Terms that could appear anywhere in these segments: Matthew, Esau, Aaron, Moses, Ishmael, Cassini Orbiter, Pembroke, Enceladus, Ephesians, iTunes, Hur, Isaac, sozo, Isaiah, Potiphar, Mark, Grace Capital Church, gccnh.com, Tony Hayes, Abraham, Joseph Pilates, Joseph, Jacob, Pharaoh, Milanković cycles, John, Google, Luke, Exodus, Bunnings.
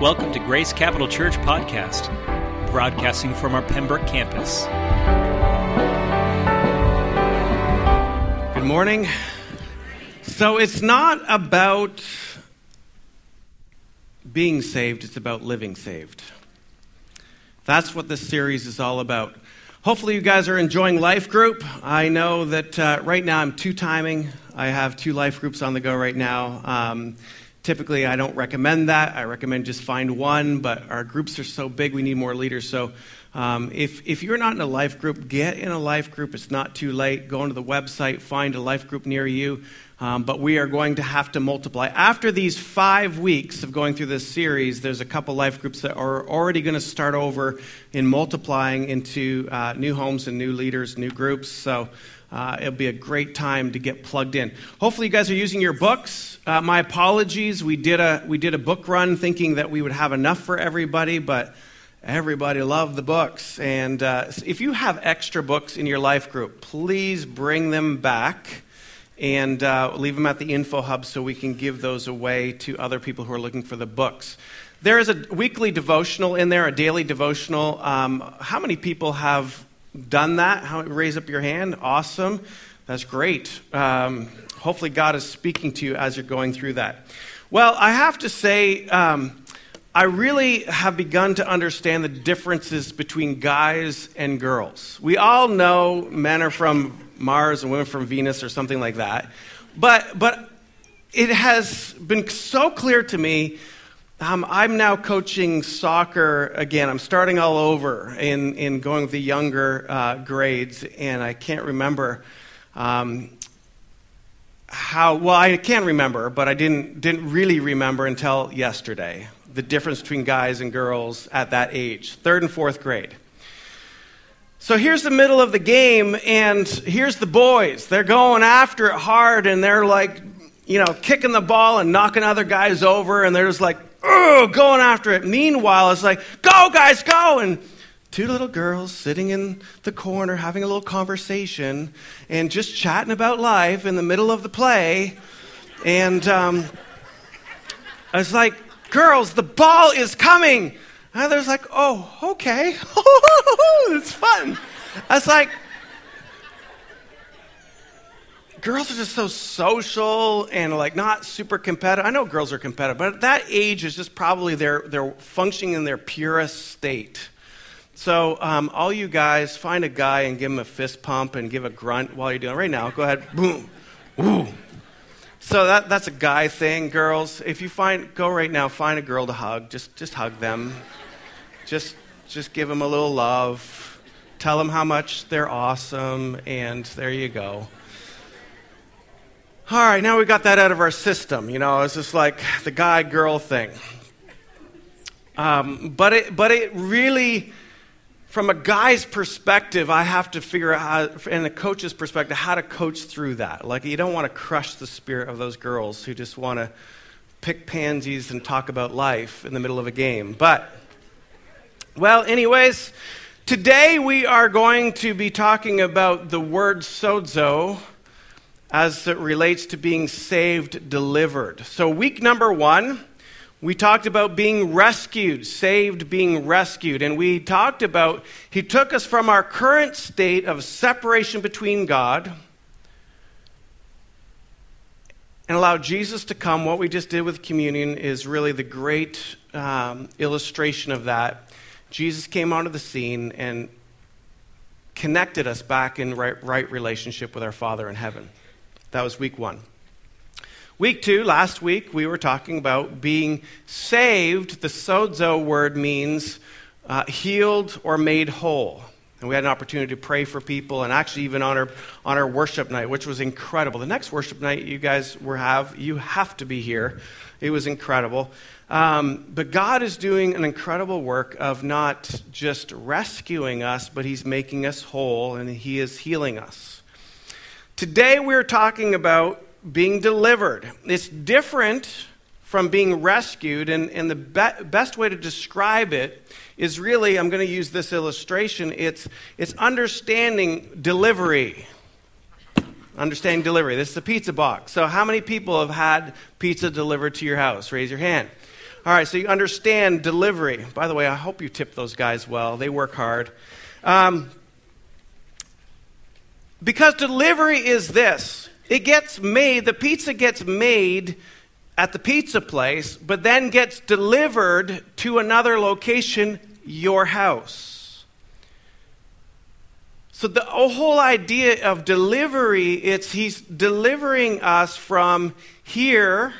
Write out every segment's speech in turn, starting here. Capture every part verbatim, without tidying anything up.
Welcome to Grace Capital Church Podcast, broadcasting from our Pembroke campus. Good morning. So it's not about being saved, it's about living saved. That's what this series is all about. Hopefully you guys are enjoying Life Group. I know that uh, right now I'm two-timing. I have two Life Groups on the go right now. Um, Typically, I don't recommend that. I recommend just find one, but our groups are so big, we need more leaders. So um, if, if you're not in a life group, get in a life group. It's not too late. Go onto the website, find a life group near you. Um, but we are going to have to multiply. After these five weeks of going through this series, there's a couple life groups that are already going to start over in multiplying into uh, new homes and new leaders, new groups. So Uh, it'll be a great time to get plugged in. Hopefully you guys are using your books. Uh, my apologies. We did a we did a book run thinking that we would have enough for everybody, but everybody loved the books. And uh, if you have extra books in your life group, please bring them back and uh, leave them at the info hub so we can give those away to other people who are looking for the books. There is a weekly devotional in there, a daily devotional. Um, how many people have done that? How, raise up your hand. Awesome. That's great. Um, hopefully God is speaking to you as you're going through that. Well, I have to say, um, I really have begun to understand the differences between guys and girls. We all know men are from Mars and women from Venus or something like that. But, but it has been so clear to me. Um, I'm now coaching soccer again. I'm starting all over in, in going with the younger uh, grades, and I can't remember um, how, well, I can remember, but I didn't didn't really remember until yesterday, the difference between guys and girls at that age, third and fourth grade. So here's the middle of the game, and here's the boys. They're going after it hard, and they're like, you know, kicking the ball and knocking other guys over, and they're just like, oh, going after it. Meanwhile, it's like, go, guys, go. And two little girls sitting in the corner having a little conversation and just chatting about life in the middle of the play. And um, I was like, girls, the ball is coming. And they're like, oh, okay. It's fun. I was like, girls are just so social and like not super competitive. I know girls are competitive, but at that age is just probably they're they're functioning in their purest state. So um, all you guys, find a guy and give him a fist pump and give a grunt while you're doing it right now. Go ahead, boom, woo. So that that's a guy thing, girls. If you find go right now, find a girl to hug. Just just hug them. Just just give them a little love. Tell them how much they're awesome, and there you go. All right, now we got that out of our system. You know, it's just like the guy-girl thing. Um, but it, but it really, from a guy's perspective, I have to figure out, how, and a coach's perspective, how to coach through that. Like, you don't want to crush the spirit of those girls who just want to pick pansies and talk about life in the middle of a game. But, well, anyways, today we are going to be talking about the word sozo, as it relates to being saved, delivered. So week number one, we talked about being rescued, saved, being rescued. And we talked about he took us from our current state of separation between God and allowed Jesus to come. What we just did with communion is really the great um, illustration of that. Jesus came onto the scene and connected us back in right, right relationship with our Father in heaven. That was week one. Week two, last week, we were talking about being saved. The sozo word means uh, healed or made whole. And we had an opportunity to pray for people and actually even on our, on our worship night, which was incredible. The next worship night you guys will have, you have to be here. It was incredible. Um, but God is doing an incredible work of not just rescuing us, but he's making us whole and he is healing us. Today we're talking about being delivered. It's different from being rescued, and, and the be- best way to describe it is really, I'm going to use this illustration, it's, it's understanding delivery. Understanding delivery. This is a pizza box. So how many people have had pizza delivered to your house? Raise your hand. All right, so you understand delivery. By the way, I hope you tip those guys well. They work hard. Um, because delivery is this. It gets made, the pizza gets made at the pizza place, but then gets delivered to another location, your house. So the whole idea of delivery, it's he's delivering us from here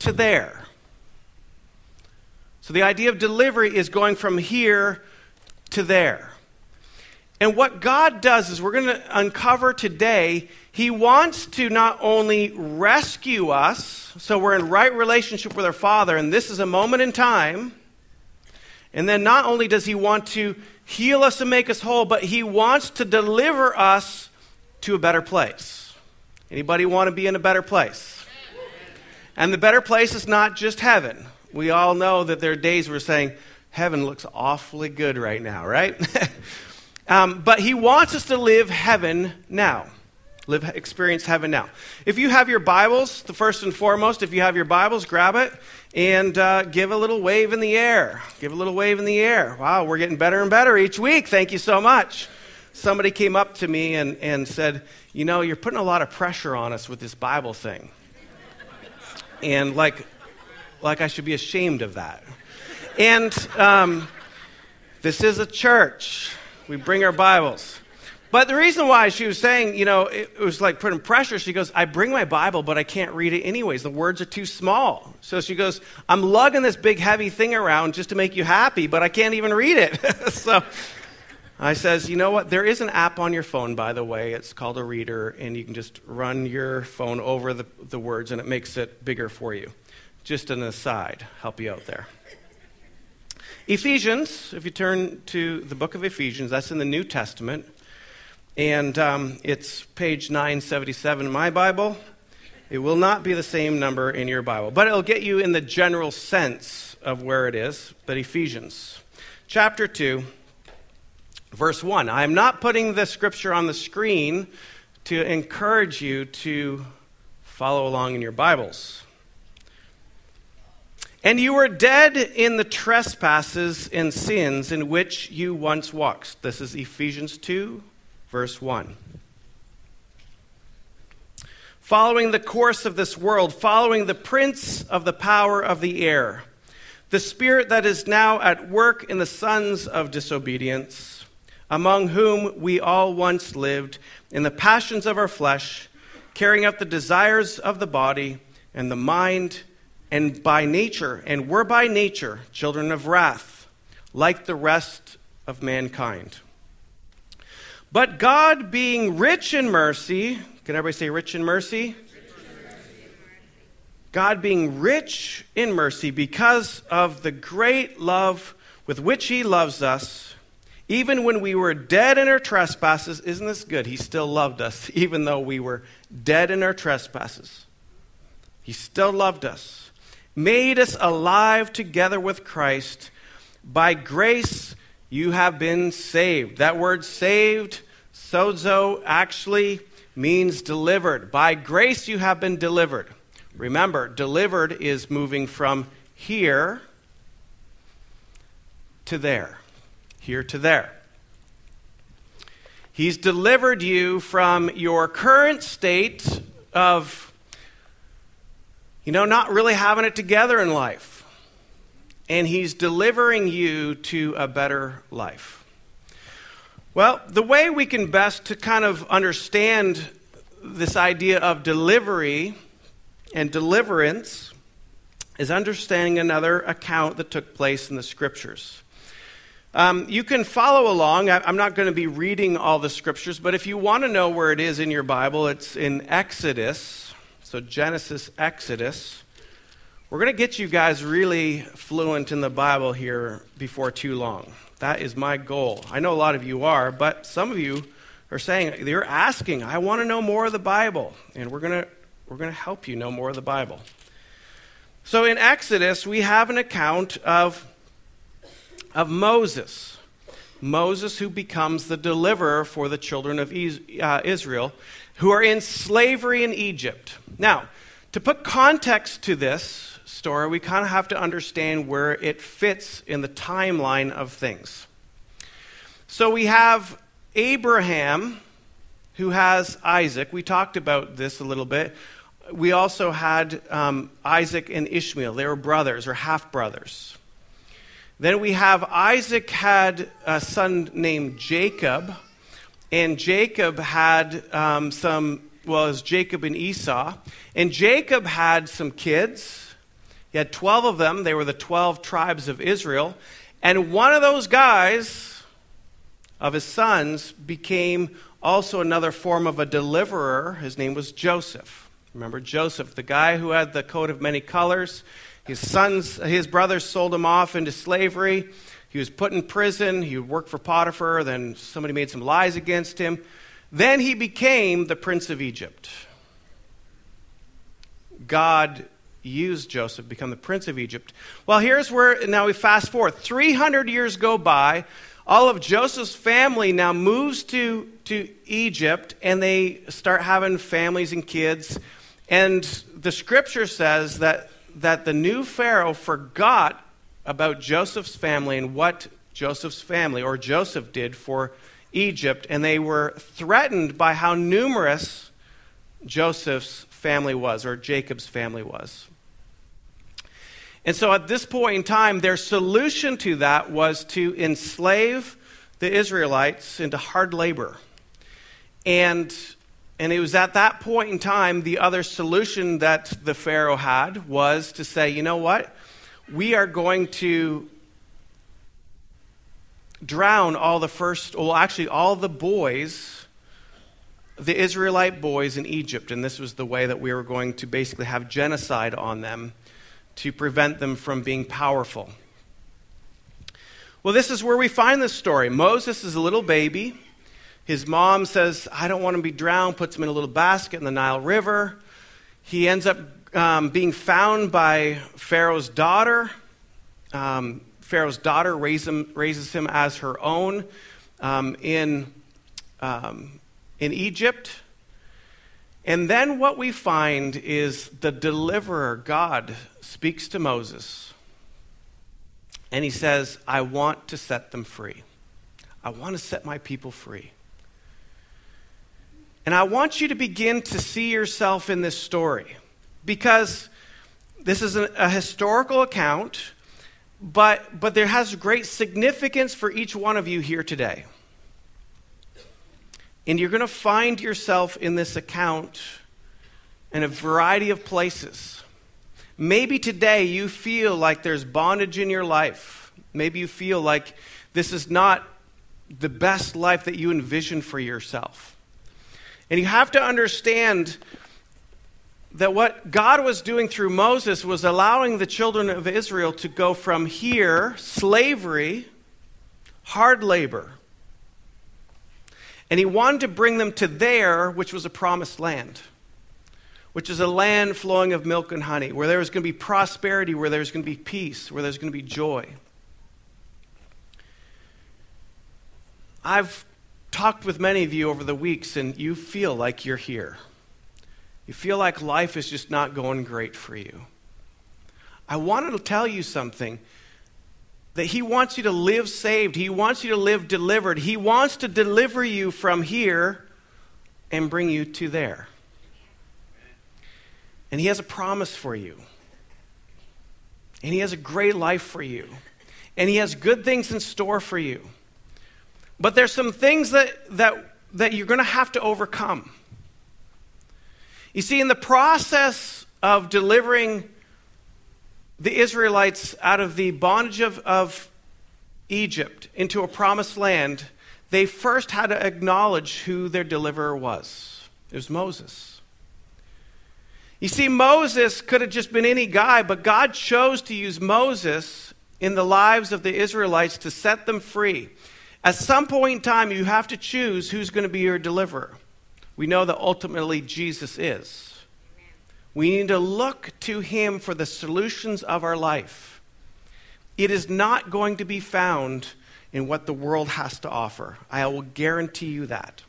to there. So the idea of delivery is going from here to there. And what God does is, we're going to uncover today, he wants to not only rescue us, so we're in right relationship with our Father, and this is a moment in time, and then not only does he want to heal us and make us whole, but he wants to deliver us to a better place. Anybody want to be in a better place? And the better place is not just heaven. We all know that there are days we're saying, heaven looks awfully good right now, right? Um, but he wants us to live heaven now, live experience heaven now. If you have your Bibles, the first and foremost, if you have your Bibles, grab it and uh, give a little wave in the air. Give a little wave in the air. Wow, we're getting better and better each week. Thank you so much. Somebody came up to me and, and said, you know, you're putting a lot of pressure on us with this Bible thing. And like, like I should be ashamed of that. And um, this is a church. We bring our Bibles. But the reason why she was saying, you know, it, it was like putting pressure. She goes, I bring my Bible, but I can't read it anyways. The words are too small. So she goes, I'm lugging this big heavy thing around just to make you happy, but I can't even read it. So I says, you know what? There is an app on your phone, by the way. It's called a reader, and you can just run your phone over the, the words, and it makes it bigger for you. Just an aside, help you out there. Ephesians, if you turn to the book of Ephesians, that's in the New Testament, and um, it's page nine seventy-seven in my Bible. It will not be the same number in your Bible, but it'll get you in the general sense of where it is. But Ephesians, chapter two, verse one. I'm not putting the scripture on the screen to encourage you to follow along in your Bibles. And you were dead in the trespasses and sins in which you once walked. This is Ephesians two, verse one. Following the course of this world, following the prince of the power of the air, the spirit that is now at work in the sons of disobedience, among whom we all once lived in the passions of our flesh, carrying out the desires of the body and the mind, And by nature, and were by nature, children of wrath, like the rest of mankind. But God, being rich in mercy, can everybody say rich in mercy? Rich in mercy. God being rich in mercy, because of the great love with which he loves us, even when we were dead in our trespasses, isn't this good? He still loved us, even though we were dead in our trespasses. He still loved us. Made us alive together with Christ. By grace, you have been saved. That word saved, sozo, actually means delivered. By grace, you have been delivered. Remember, delivered is moving from here to there, here to there. He's delivered you from your current state of, you know, not really having it together in life. And he's delivering you to a better life. Well, the way we can best to kind of understand this idea of delivery and deliverance is understanding another account that took place in the scriptures. Um, you can follow along. I, I'm not going to be reading all the scriptures, but if you want to know where it is in your Bible, it's in Exodus. So Genesis, Exodus. We're going to get you guys really fluent in the Bible here before too long. That is my goal. I know a lot of you are, but some of you are saying, you're asking, I want to know more of the Bible. And we're going to we're going to help you know more of the Bible. So in Exodus, we have an account of, of Moses. Moses, who becomes the deliverer for the children of Israel, who are in slavery in Egypt. Now, to put context to this, story, we kind of have to understand where it fits in the timeline of things. So we have Abraham, who has Isaac. We talked about this a little bit. We also had um, Isaac and Ishmael. They were brothers or half-brothers. Then we have Isaac had a son named Jacob, and Jacob had um, some, well, it was Jacob and Esau. And Jacob had some kids. He had twelve of them. They were the twelve tribes of Israel. And one of those guys, of his sons, became also another form of a deliverer. His name was Joseph. Remember Joseph, the guy who had the coat of many colors. His sons, his brothers sold him off into slavery. He was put in prison. He worked for Potiphar. Then somebody made some lies against him. Then he became the prince of Egypt. God used Joseph to become the prince of Egypt. Well, here's where, now we fast forward. three hundred years go by. All of Joseph's family now moves to, to Egypt, and they start having families and kids. And the scripture says that that the new Pharaoh forgot about Joseph's family and what Joseph's family or Joseph did for Egypt, and they were threatened by how numerous Joseph's family was or Jacob's family was. And so at this point in time, their solution to that was to enslave the Israelites into hard labor. And And it was at that point in time, the other solution that the Pharaoh had was to say, you know what? We are going to drown all the first, well, actually all the boys, the Israelite boys in Egypt. And this was the way that we were going to basically have genocide on them to prevent them from being powerful. Well, this is where we find this story. Moses is a little baby. His mom says, I don't want him to be drowned, puts him in a little basket in the Nile River. He ends up um, being found by Pharaoh's daughter. Um, Pharaoh's daughter raise him, raises him as her own um, in, um, in Egypt. And then what we find is the deliverer, God, speaks to Moses. And he says, I want to set them free. I want to set my people free. And I want you to begin to see yourself in this story, because this is a, a historical account, but, but there has great significance for each one of you here today. And you're going to find yourself in this account in a variety of places. Maybe today you feel like there's bondage in your life. Maybe you feel like this is not the best life that you envision for yourself. And you have to understand that what God was doing through Moses was allowing the children of Israel to go from here, slavery, hard labor. And he wanted to bring them to there, which was a promised land, which is a land flowing of milk and honey, where there was going to be prosperity, where there's going to be peace, where there's going to be joy. I've talked with many of you over the weeks, and you feel like you're here. You feel like life is just not going great for you. I wanted to tell you something, that he wants you to live saved. He wants you to live delivered. He wants to deliver you from here and bring you to there. And he has a promise for you. And he has a great life for you. And he has good things in store for you. But there's some things that, that, that you're going to have to overcome. You see, in the process of delivering the Israelites out of the bondage of, of Egypt into a promised land, they first had to acknowledge who their deliverer was. It was Moses. You see, Moses could have just been any guy, but God chose to use Moses in the lives of the Israelites to set them free. At some point in time, you have to choose who's going to be your deliverer. We know that ultimately Jesus is. Amen. We need to look to him for the solutions of our life. It is not going to be found in what the world has to offer. I will guarantee you that.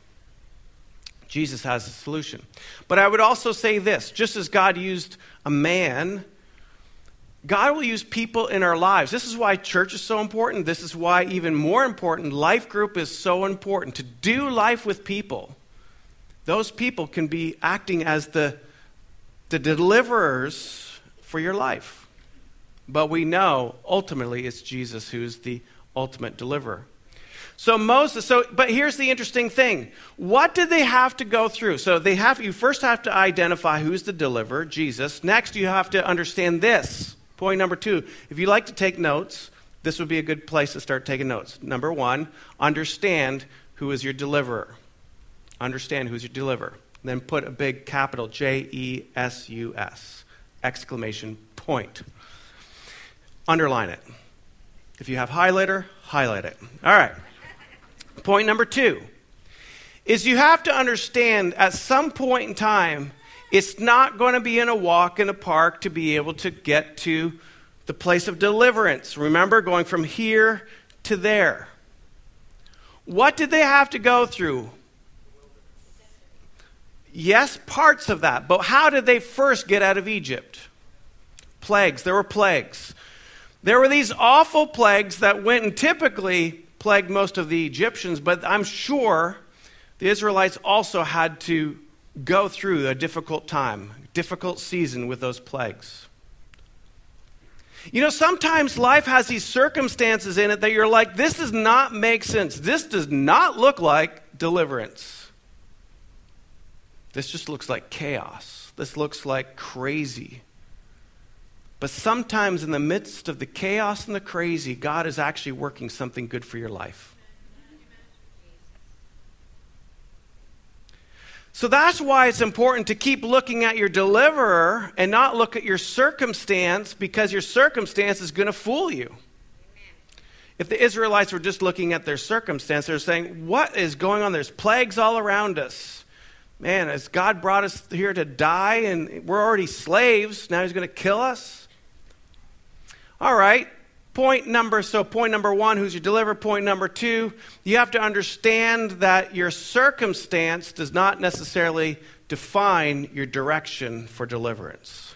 Jesus has a solution. But I would also say this, just as God used a man God will use people in our lives. This is why church is so important. This is why, even more important, life group is so important. To do life with people. Those people can be acting as the, the deliverers for your life. But we know, ultimately, it's Jesus who's the ultimate deliverer. So Moses, so, but here's the interesting thing. What did they have to go through? So they have, you first have to identify who's the deliverer, Jesus. Next, you have to understand this. Point number two, if you like to take notes, this would be a good place to start taking notes. Number one, understand who is your deliverer. Understand who's your deliverer. Then put a big capital J E S U S, exclamation point. Underline it. If you have highlighter, highlight it. All right. Point number two is you have to understand at some point in time, it's not going to be in a walk in the park to be able to get to the place of deliverance. Remember, going from here to there. What did they have to go through? Yes, parts of that. But how did they first get out of Egypt? Plagues. There were plagues. There were these awful plagues that went and typically plagued most of the Egyptians, but I'm sure the Israelites also had to go through a difficult time, difficult season with those plagues. You know, sometimes life has these circumstances in it that you're like, this does not make sense. This does not look like deliverance. This just looks like chaos. This looks like crazy. But sometimes in the midst of the chaos and the crazy, God is actually working something good for your life. So that's why it's important to keep looking at your deliverer and not look at your circumstance, because your circumstance is going to fool you. If the Israelites were just looking at their circumstance, they're saying, what is going on? There's plagues all around us. Man, has God brought us here to die and we're already slaves? Now he's going to kill us? All right, point number, so point number one, who's your deliverer? Point number two, you have to understand that your circumstance does not necessarily define your direction for deliverance.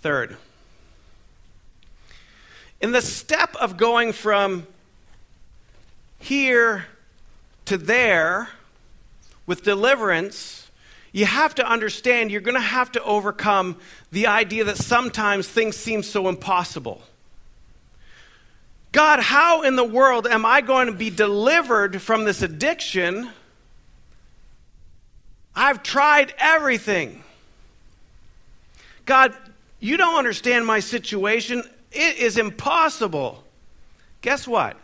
Third, in the step of going from here to there with deliverance, you have to understand you're going to have to overcome the idea that sometimes things seem so impossible. God, how in the world am I going to be delivered from this addiction? I've tried everything. God, you don't understand my situation. It is impossible. Guess what?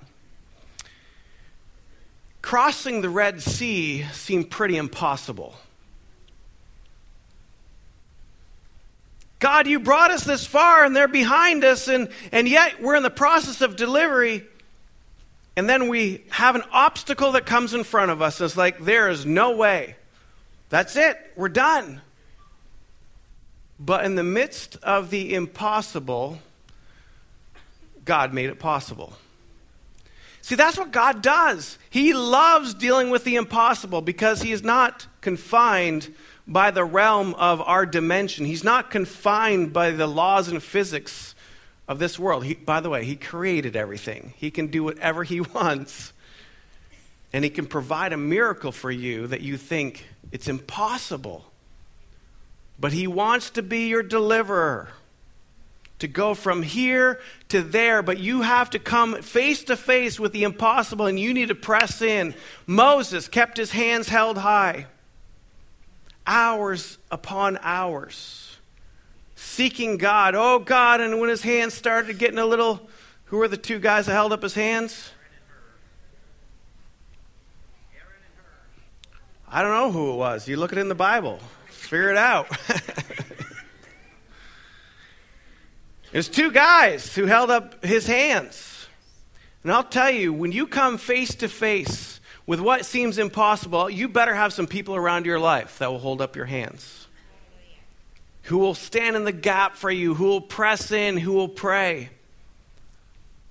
Crossing the Red Sea seemed pretty impossible. God, you brought us this far, and they're behind us, and, and yet we're in the process of delivery. And then we have an obstacle that comes in front of us. It's like, there is no way. That's it. We're done. But in the midst of the impossible, God made it possible. See, that's what God does. He loves dealing with the impossible because he is not confined by the realm of our dimension. He's not confined by the laws and physics of this world. He, by the way, he created everything. He can do whatever he wants. And he can provide a miracle for you that you think it's impossible. But he wants to be your deliverer, to go from here to there. But you have to come face to face with the impossible, and you need to press in. Moses kept his hands held high, hours upon hours, seeking God. Oh, God. And when his hands started getting a little, who were the two guys that held up his hands? Aaron and Hur. I don't know who it was. You look it in the Bible. Figure it out. There's two guys who held up his hands. And I'll tell you, when you come face to face with what seems impossible, you better have some people around your life that will hold up your hands, who will stand in the gap for you, who will press in, who will pray.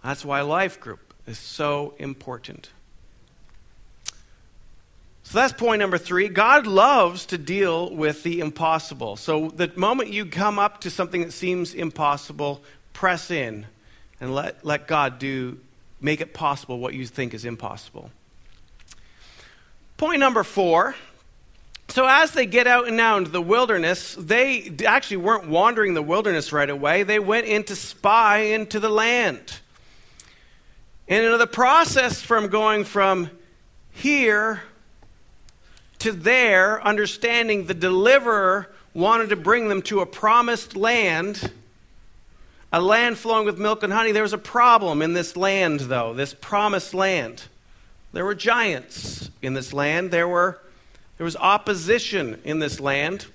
That's why life group is so important. So that's point number three. God loves to deal with the impossible. So the moment you come up to something that seems impossible, press in and let, let God do, make it possible what you think is impossible. Point number four. So as they get out and now into the wilderness, they actually weren't wandering the wilderness right away. They went in to spy into the land. And in the process from going from here to there, understanding the deliverer wanted to bring them to a promised land, a land flowing with milk and honey. There was a problem in this land, though, this promised land. There were giants in this land. There were there was opposition in this land.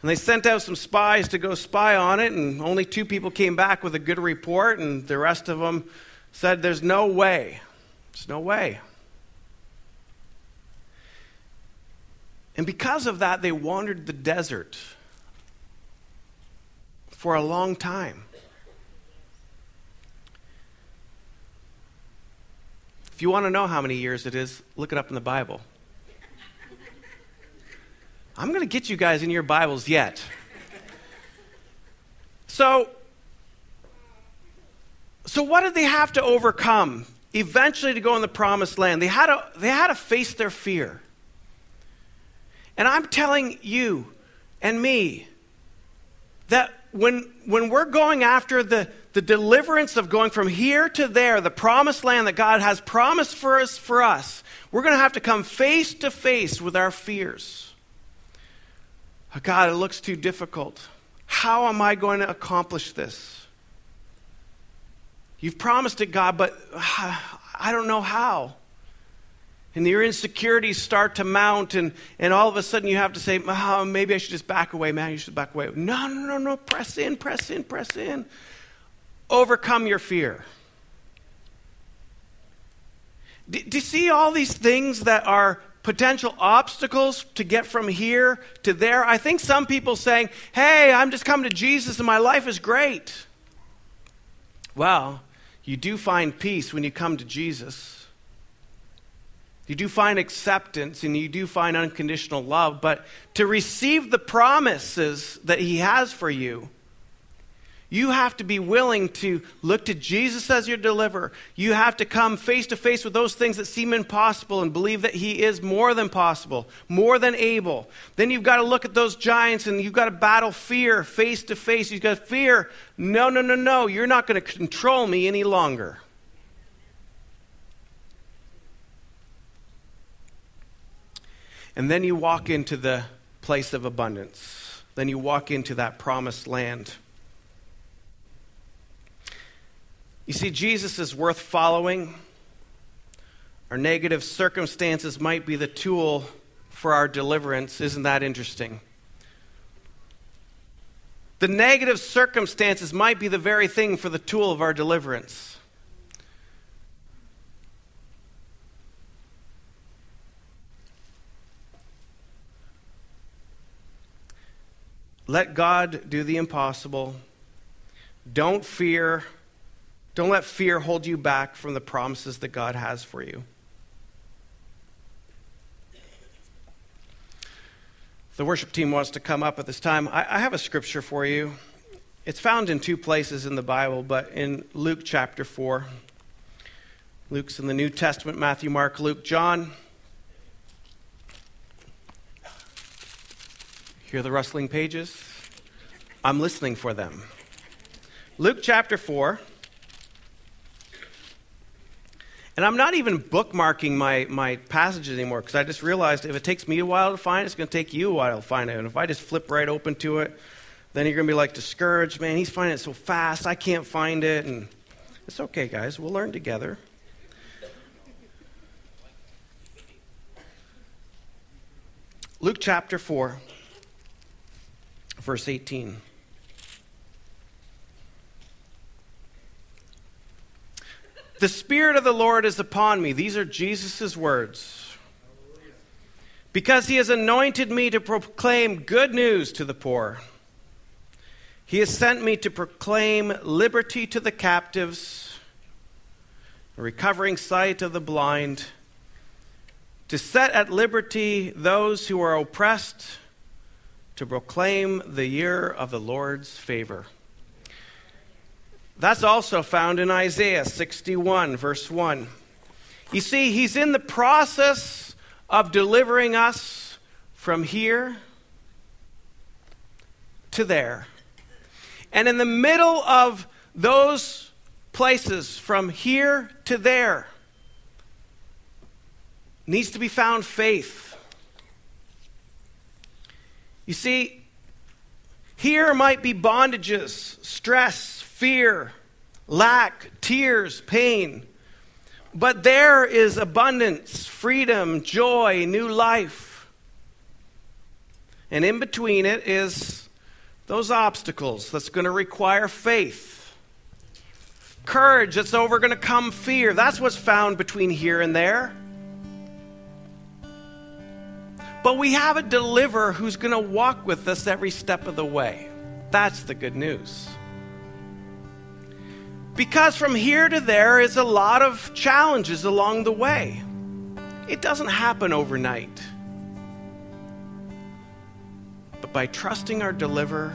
And they sent out some spies to go spy on it, and only two people came back with a good report, and the rest of them said, there's no way. There's no way. And because of that, they wandered the desert for a long time. If you want to know how many years it is, look it up in the Bible. I'm going to get you guys in your Bibles yet. So, so what did they have to overcome eventually to go in the promised land? They had to, they had to face their fear. And I'm telling you and me that when when we're going after the, the deliverance of going from here to there, the promised land that God has promised for us, for us, we're going to have to come face to face with our fears. Oh God, it looks too difficult. How am I going to accomplish this? You've promised it, God, but I don't know how. And your insecurities start to mount, and, and all of a sudden you have to say, oh, maybe I should just back away, man, you should back away. No, no, no, no, press in, press in, press in. Overcome your fear. Do, do you see all these things that are potential obstacles to get from here to there? I think some people saying, hey, I'm just coming to Jesus and my life is great. Well, you do find peace when you come to Jesus. You do find acceptance and you do find unconditional love, but to receive the promises that he has for you, you have to be willing to look to Jesus as your deliverer. You have to come face to face with those things that seem impossible and believe that he is more than possible, more than able. Then you've got to look at those giants and you've got to battle fear face to face. You've got to fear, no, no, no, no, you're not going to control me any longer. And then you walk into the place of abundance. Then you walk into that promised land. You see, Jesus is worth following. Our negative circumstances might be the tool for our deliverance. Isn't that interesting? The negative circumstances might be the very thing for the tool of our deliverance. Let God do the impossible. Don't fear. Don't let fear hold you back from the promises that God has for you. If the worship team wants to come up at this time, I, I have a scripture for you. It's found in two places in the Bible, but in Luke chapter four. Luke's in the New Testament, Matthew, Mark, Luke, John. Hear the rustling pages? I'm listening for them. Luke chapter four. And I'm not even bookmarking my, my passages anymore because I just realized if it takes me a while to find it, it's going to take you a while to find it. And if I just flip right open to it, then you're going to be like discouraged. Man, he's finding it so fast. I can't find it. And it's okay, guys. We'll learn together. Luke chapter four. Verse eighteen. The Spirit of the Lord is upon me. These are Jesus' words. Because he has anointed me to proclaim good news to the poor. He has sent me to proclaim liberty to the captives, recovering sight of the blind, to set at liberty those who are oppressed, to proclaim the year of the Lord's favor. That's also found in Isaiah sixty-one, verse one. You see, he's in the process of delivering us from here to there. And in the middle of those places, from here to there, needs to be found faith. You see, here might be bondages, stress, fear, lack, tears, pain. But there is abundance, freedom, joy, new life. And in between it is those obstacles that's going to require faith. Courage that's over going to come fear. That's what's found between here and there. But we have a deliverer who's going to walk with us every step of the way. That's the good news. Because from here to there is a lot of challenges along the way. It doesn't happen overnight. But by trusting our deliverer,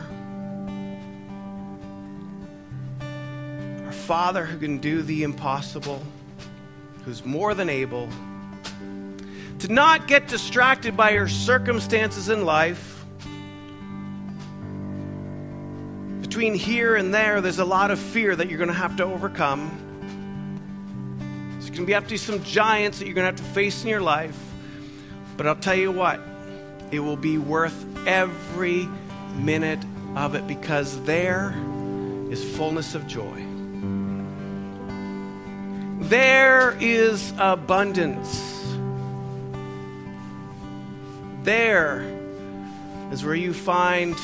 our Father who can do the impossible, who's more than able, to not get distracted by your circumstances in life. Between here and there, there's a lot of fear that you're going to have to overcome. There's going to be up to some giants that you're going to have to face in your life. But I'll tell you what, it will be worth every minute of it, because there is fullness of joy. There is abundance. There is where you find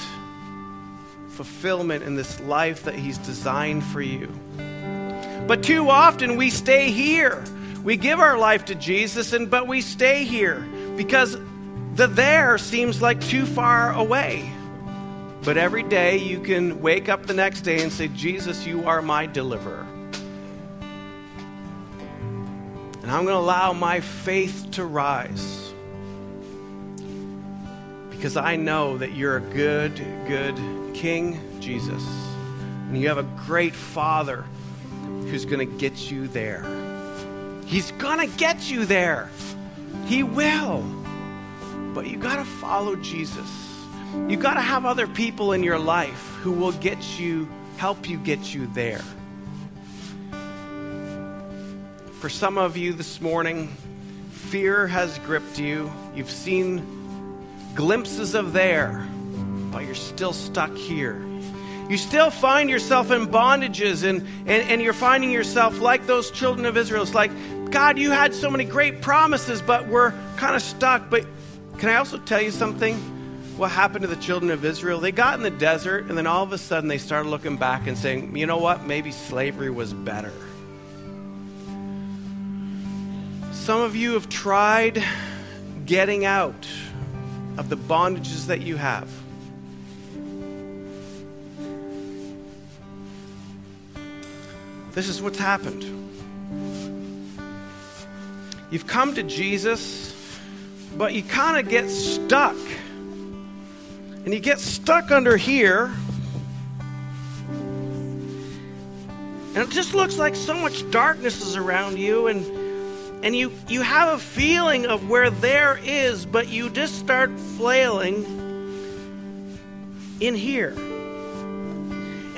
fulfillment in this life that he's designed for you. But too often we stay here. We give our life to Jesus, and but we stay here because the there seems like too far away. But every day you can wake up the next day and say, Jesus, you are my deliverer. And I'm going to allow my faith to rise, because I know that you're a good, good King, Jesus. And you have a great Father who's going to get you there. He's going to get you there. He will. But you got to follow Jesus. You got to have other people in your life who will get you, help you get you there. For some of you this morning, fear has gripped you. You've seen glimpses of there, but you're still stuck here. You still find yourself in bondages, and, and, and you're finding yourself like those children of Israel. It's like, God, you had so many great promises, but we're kind of stuck. But can I also tell you something? What happened to the children of Israel? They got in the desert, and then all of a sudden they started looking back and saying, you know what? Maybe slavery was better. Some of you have tried getting out of the bondages that you have. This is what's happened. You've come to Jesus, but you kind of get stuck. And you get stuck under here. And it just looks like so much darkness is around you, and And you, you have a feeling of where there is, but you just start flailing in here.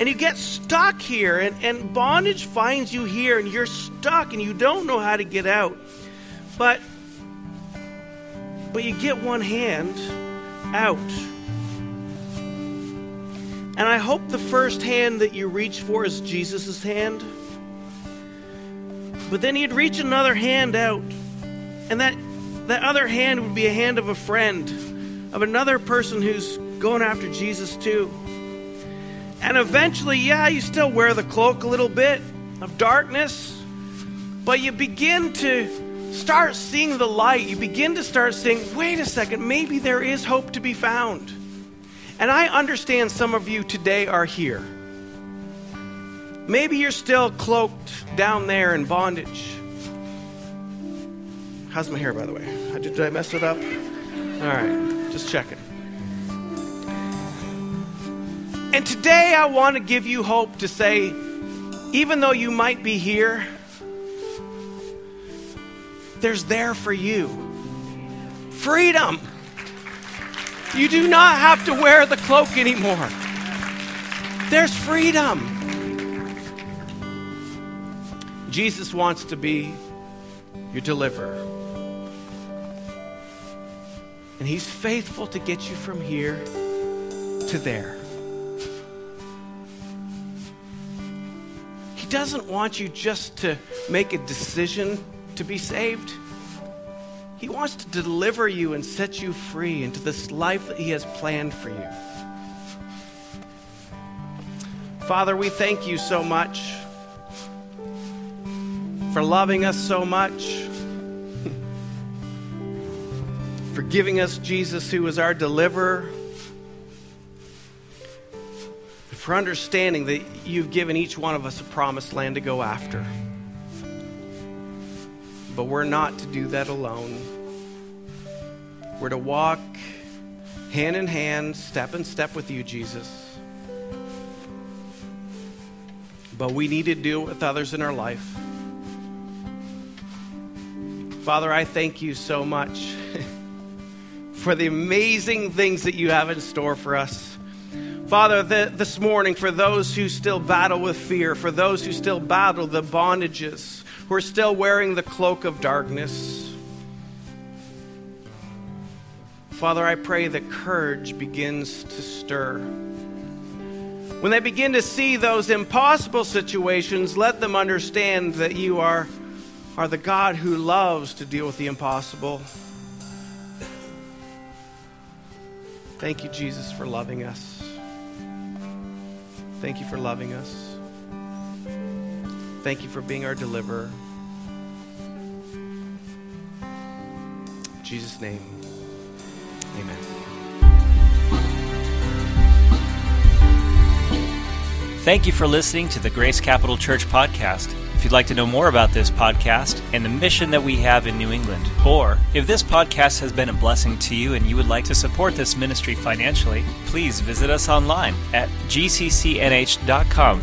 And you get stuck here, and, and bondage finds you here, and you're stuck, and you don't know how to get out. But, but you get one hand out. And I hope the first hand that you reach for is Jesus' hand. But then you'd reach another hand out, and that, that other hand would be a hand of a friend, of another person who's going after Jesus too. And eventually, yeah, you still wear the cloak a little bit of darkness, but you begin to start seeing the light. You begin to start seeing, wait a second, maybe there is hope to be found. And I understand some of you today are here. Maybe you're still cloaked down there in bondage. How's my hair, by the way? I Did I mess it up? All right, just checking. And today I want to give you hope to say, even though you might be here, there's there for you. Freedom. You do not have to wear the cloak anymore. There's freedom. Jesus wants to be your deliverer. And he's faithful to get you from here to there. He doesn't want you just to make a decision to be saved. He wants to deliver you and set you free into this life that he has planned for you. Father, we thank you so much for loving us so much, for giving us Jesus, who is our deliverer, for understanding that you've given each one of us a promised land to go after. But we're not to do that alone. We're to walk hand in hand, step in step with you, Jesus. But we need to do it with others in our life. Father, I thank you so much for the amazing things that you have in store for us. Father, the, this morning, for those who still battle with fear, for those who still battle the bondages, who are still wearing the cloak of darkness, Father, I pray that courage begins to stir. When they begin to see those impossible situations, let them understand that you are, are the God who loves to deal with the impossible. Thank you, Jesus, for loving us. Thank you for loving us. Thank you for being our deliverer. In Jesus' name, amen. Thank you for listening to the Grace Capital Church podcast. If you'd like to know more about this podcast and the mission that we have in New England, or if this podcast has been a blessing to you and you would like to support this ministry financially, please visit us online at g c c n h dot com.